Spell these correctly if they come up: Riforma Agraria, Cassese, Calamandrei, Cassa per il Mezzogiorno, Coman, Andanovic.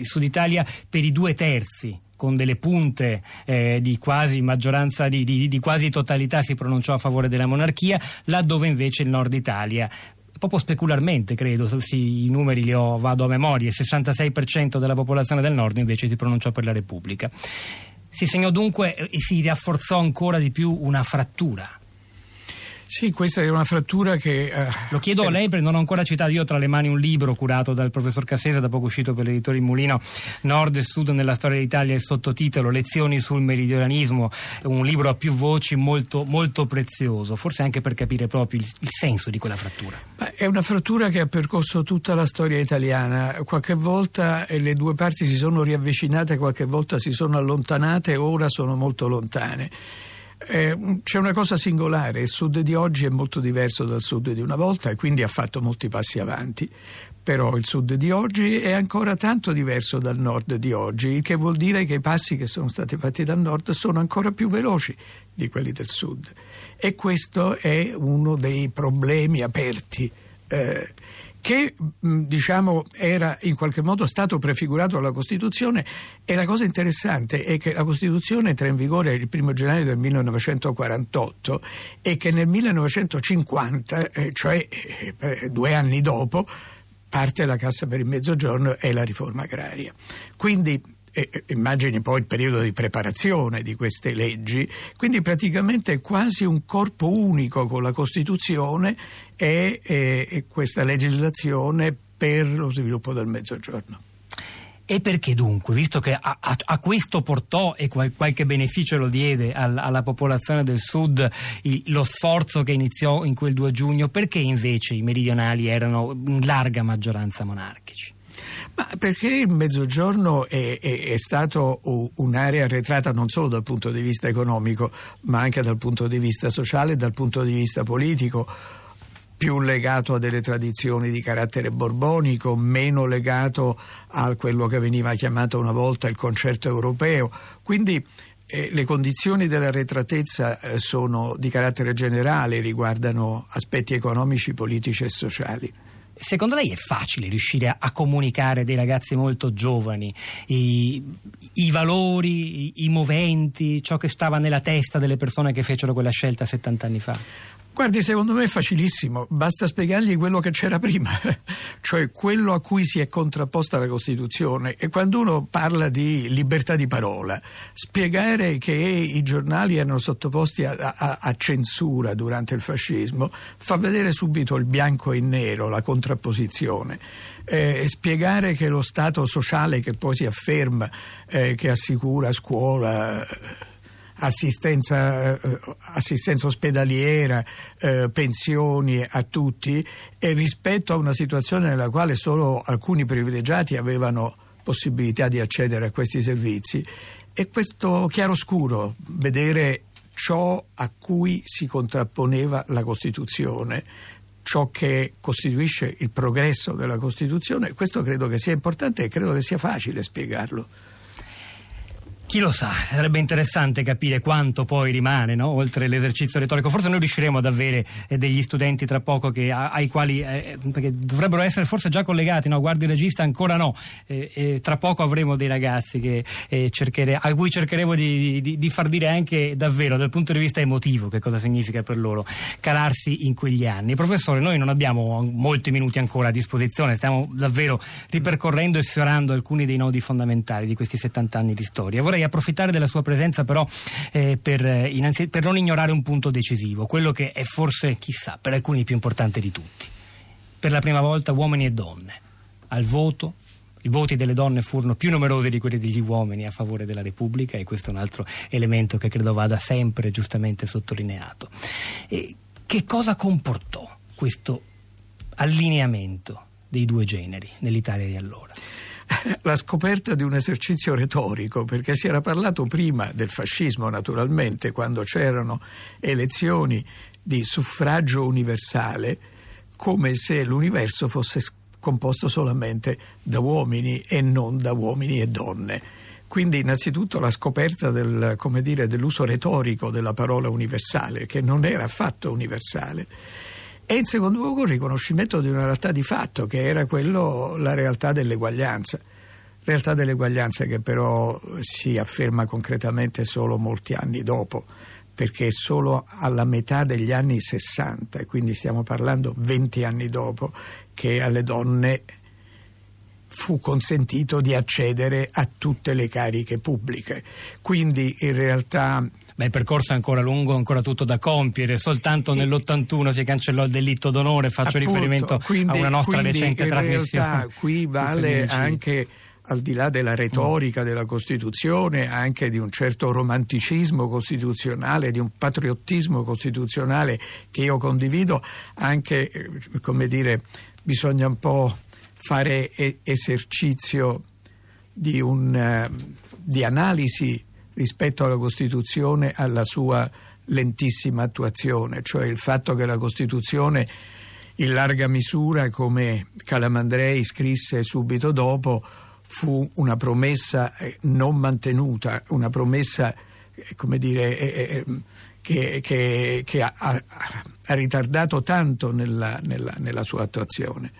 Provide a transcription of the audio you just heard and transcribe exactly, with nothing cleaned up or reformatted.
il Sud Italia per i due terzi, con delle punte eh, di quasi maggioranza, di, di, di quasi totalità si pronunciò a favore della monarchia, laddove invece il Nord Italia, proprio specularmente credo, sì, i numeri li ho, vado a memoria, il sessantasei per cento della popolazione del Nord invece si pronunciò per la Repubblica. Si segnò dunque e si rafforzò ancora di più una frattura. Sì, questa è una frattura che... Uh, Lo chiedo per... a lei perché non ho ancora citato, io ho tra le mani un libro curato dal professor Cassese, da poco uscito per l'editore Il Mulino, Nord e Sud nella storia d'Italia, il sottotitolo Lezioni sul meridionalismo, un libro a più voci molto, molto prezioso, forse anche per capire proprio il, il senso di quella frattura. Ma è una frattura che ha percorso tutta la storia italiana, qualche volta le due parti si sono riavvicinate, qualche volta si sono allontanate, ora sono molto lontane. Eh, c'è una cosa singolare, il sud di oggi è molto diverso dal sud di una volta e quindi ha fatto molti passi avanti, però il sud di oggi è ancora tanto diverso dal nord di oggi, il che vuol dire che i passi che sono stati fatti dal nord sono ancora più veloci di quelli del sud, e questo è uno dei problemi aperti eh, che diciamo era in qualche modo stato prefigurato alla Costituzione. E la cosa interessante è che la Costituzione entra in vigore il primo gennaio del millenovecentoquarantotto e che nel millenovecentocinquanta, cioè due anni dopo, parte la Cassa per il Mezzogiorno e la Riforma Agraria. Quindi E immagini poi il periodo di preparazione di queste leggi, quindi praticamente quasi un corpo unico con la Costituzione e, e, e questa legislazione per lo sviluppo del Mezzogiorno. E perché dunque, visto che a, a, a questo portò e qual, qualche beneficio lo diede al, alla popolazione del Sud il, lo sforzo che iniziò in quel due giugno, perché invece i meridionali erano in larga maggioranza monarchici? Ma perché il Mezzogiorno è, è, è stato un'area arretrata non solo dal punto di vista economico, ma anche dal punto di vista sociale e dal punto di vista politico, più legato a delle tradizioni di carattere borbonico, meno legato a quello che veniva chiamato una volta il concerto europeo. Quindi eh, le condizioni dell'arretratezza eh, sono di carattere generale, riguardano aspetti economici, politici e sociali. Secondo lei è facile riuscire a, a comunicare dei ragazzi molto giovani i, i valori, i, i moventi, ciò che stava nella testa delle persone che fecero quella scelta settant'anni fa? Guardi, secondo me è facilissimo, basta spiegargli quello che c'era prima, cioè quello a cui si è contrapposta la Costituzione. E quando uno parla di libertà di parola, spiegare che i giornali erano sottoposti a, a, a censura durante il fascismo fa vedere subito il bianco e il nero, la contrapposizione. Eh, spiegare che lo Stato sociale che poi si afferma, eh, che assicura scuola, assistenza, assistenza ospedaliera, eh, pensioni a tutti, e rispetto a una situazione nella quale solo alcuni privilegiati avevano possibilità di accedere a questi servizi, e questo chiaroscuro, vedere ciò a cui si contrapponeva la Costituzione, ciò che costituisce il progresso della Costituzione, questo credo che sia importante e credo che sia facile spiegarlo. Chi lo sa, sarebbe interessante capire quanto poi rimane, no? Oltre l'esercizio retorico. Forse noi riusciremo ad avere degli studenti tra poco che, ai quali eh, perché dovrebbero essere forse già collegati, no? Guardi il regista, ancora no. Eh, eh, tra poco avremo dei ragazzi che, eh, cerchere, a cui cercheremo di, di, di far dire anche davvero dal punto di vista emotivo che cosa significa per loro calarsi in quegli anni. Professore, noi non abbiamo molti minuti ancora a disposizione, stiamo davvero ripercorrendo e sfiorando alcuni dei nodi fondamentali di questi settant'anni di storia. Vorrei approfittare della sua presenza però eh, per, innanzi, per non ignorare un punto decisivo, quello che è forse, chissà, per alcuni più importante di tutti. Per la prima volta uomini e donne al voto, i voti delle donne furono più numerosi di quelli degli uomini a favore della Repubblica, e questo è un altro elemento che credo vada sempre giustamente sottolineato. E che cosa comportò questo allineamento dei due generi nell'Italia di allora? La scoperta di un esercizio retorico, perché si era parlato prima del fascismo naturalmente, quando c'erano elezioni di suffragio universale, come se l'universo fosse composto solamente da uomini e non da uomini e donne. Quindi innanzitutto la scoperta del, come dire, dell'uso retorico della parola universale, che non era affatto universale. E in secondo luogo il riconoscimento di una realtà di fatto, che era quello, la realtà dell'eguaglianza. realtà dell'eguaglianza che però si afferma concretamente solo molti anni dopo, perché solo alla metà degli anni sessanta, e quindi stiamo parlando venti anni dopo, che alle donne fu consentito di accedere a tutte le cariche pubbliche. Quindi in realtà... Beh, il percorso è ancora lungo, ancora tutto da compiere. Soltanto nell'ottantuno si cancellò il delitto d'onore, faccio appunto, riferimento quindi, a una nostra recente trasmissione. In realtà qui vale anche, al di là della retorica della Costituzione, anche di un certo romanticismo costituzionale, di un patriottismo costituzionale che io condivido, anche, come dire, bisogna un po' fare esercizio di, un, di analisi rispetto alla Costituzione, alla sua lentissima attuazione, cioè il fatto che la Costituzione in larga misura, come Calamandrei scrisse subito dopo, fu una promessa non mantenuta, una promessa, come dire, che, che, che ha, ha ritardato tanto nella, nella, nella sua attuazione.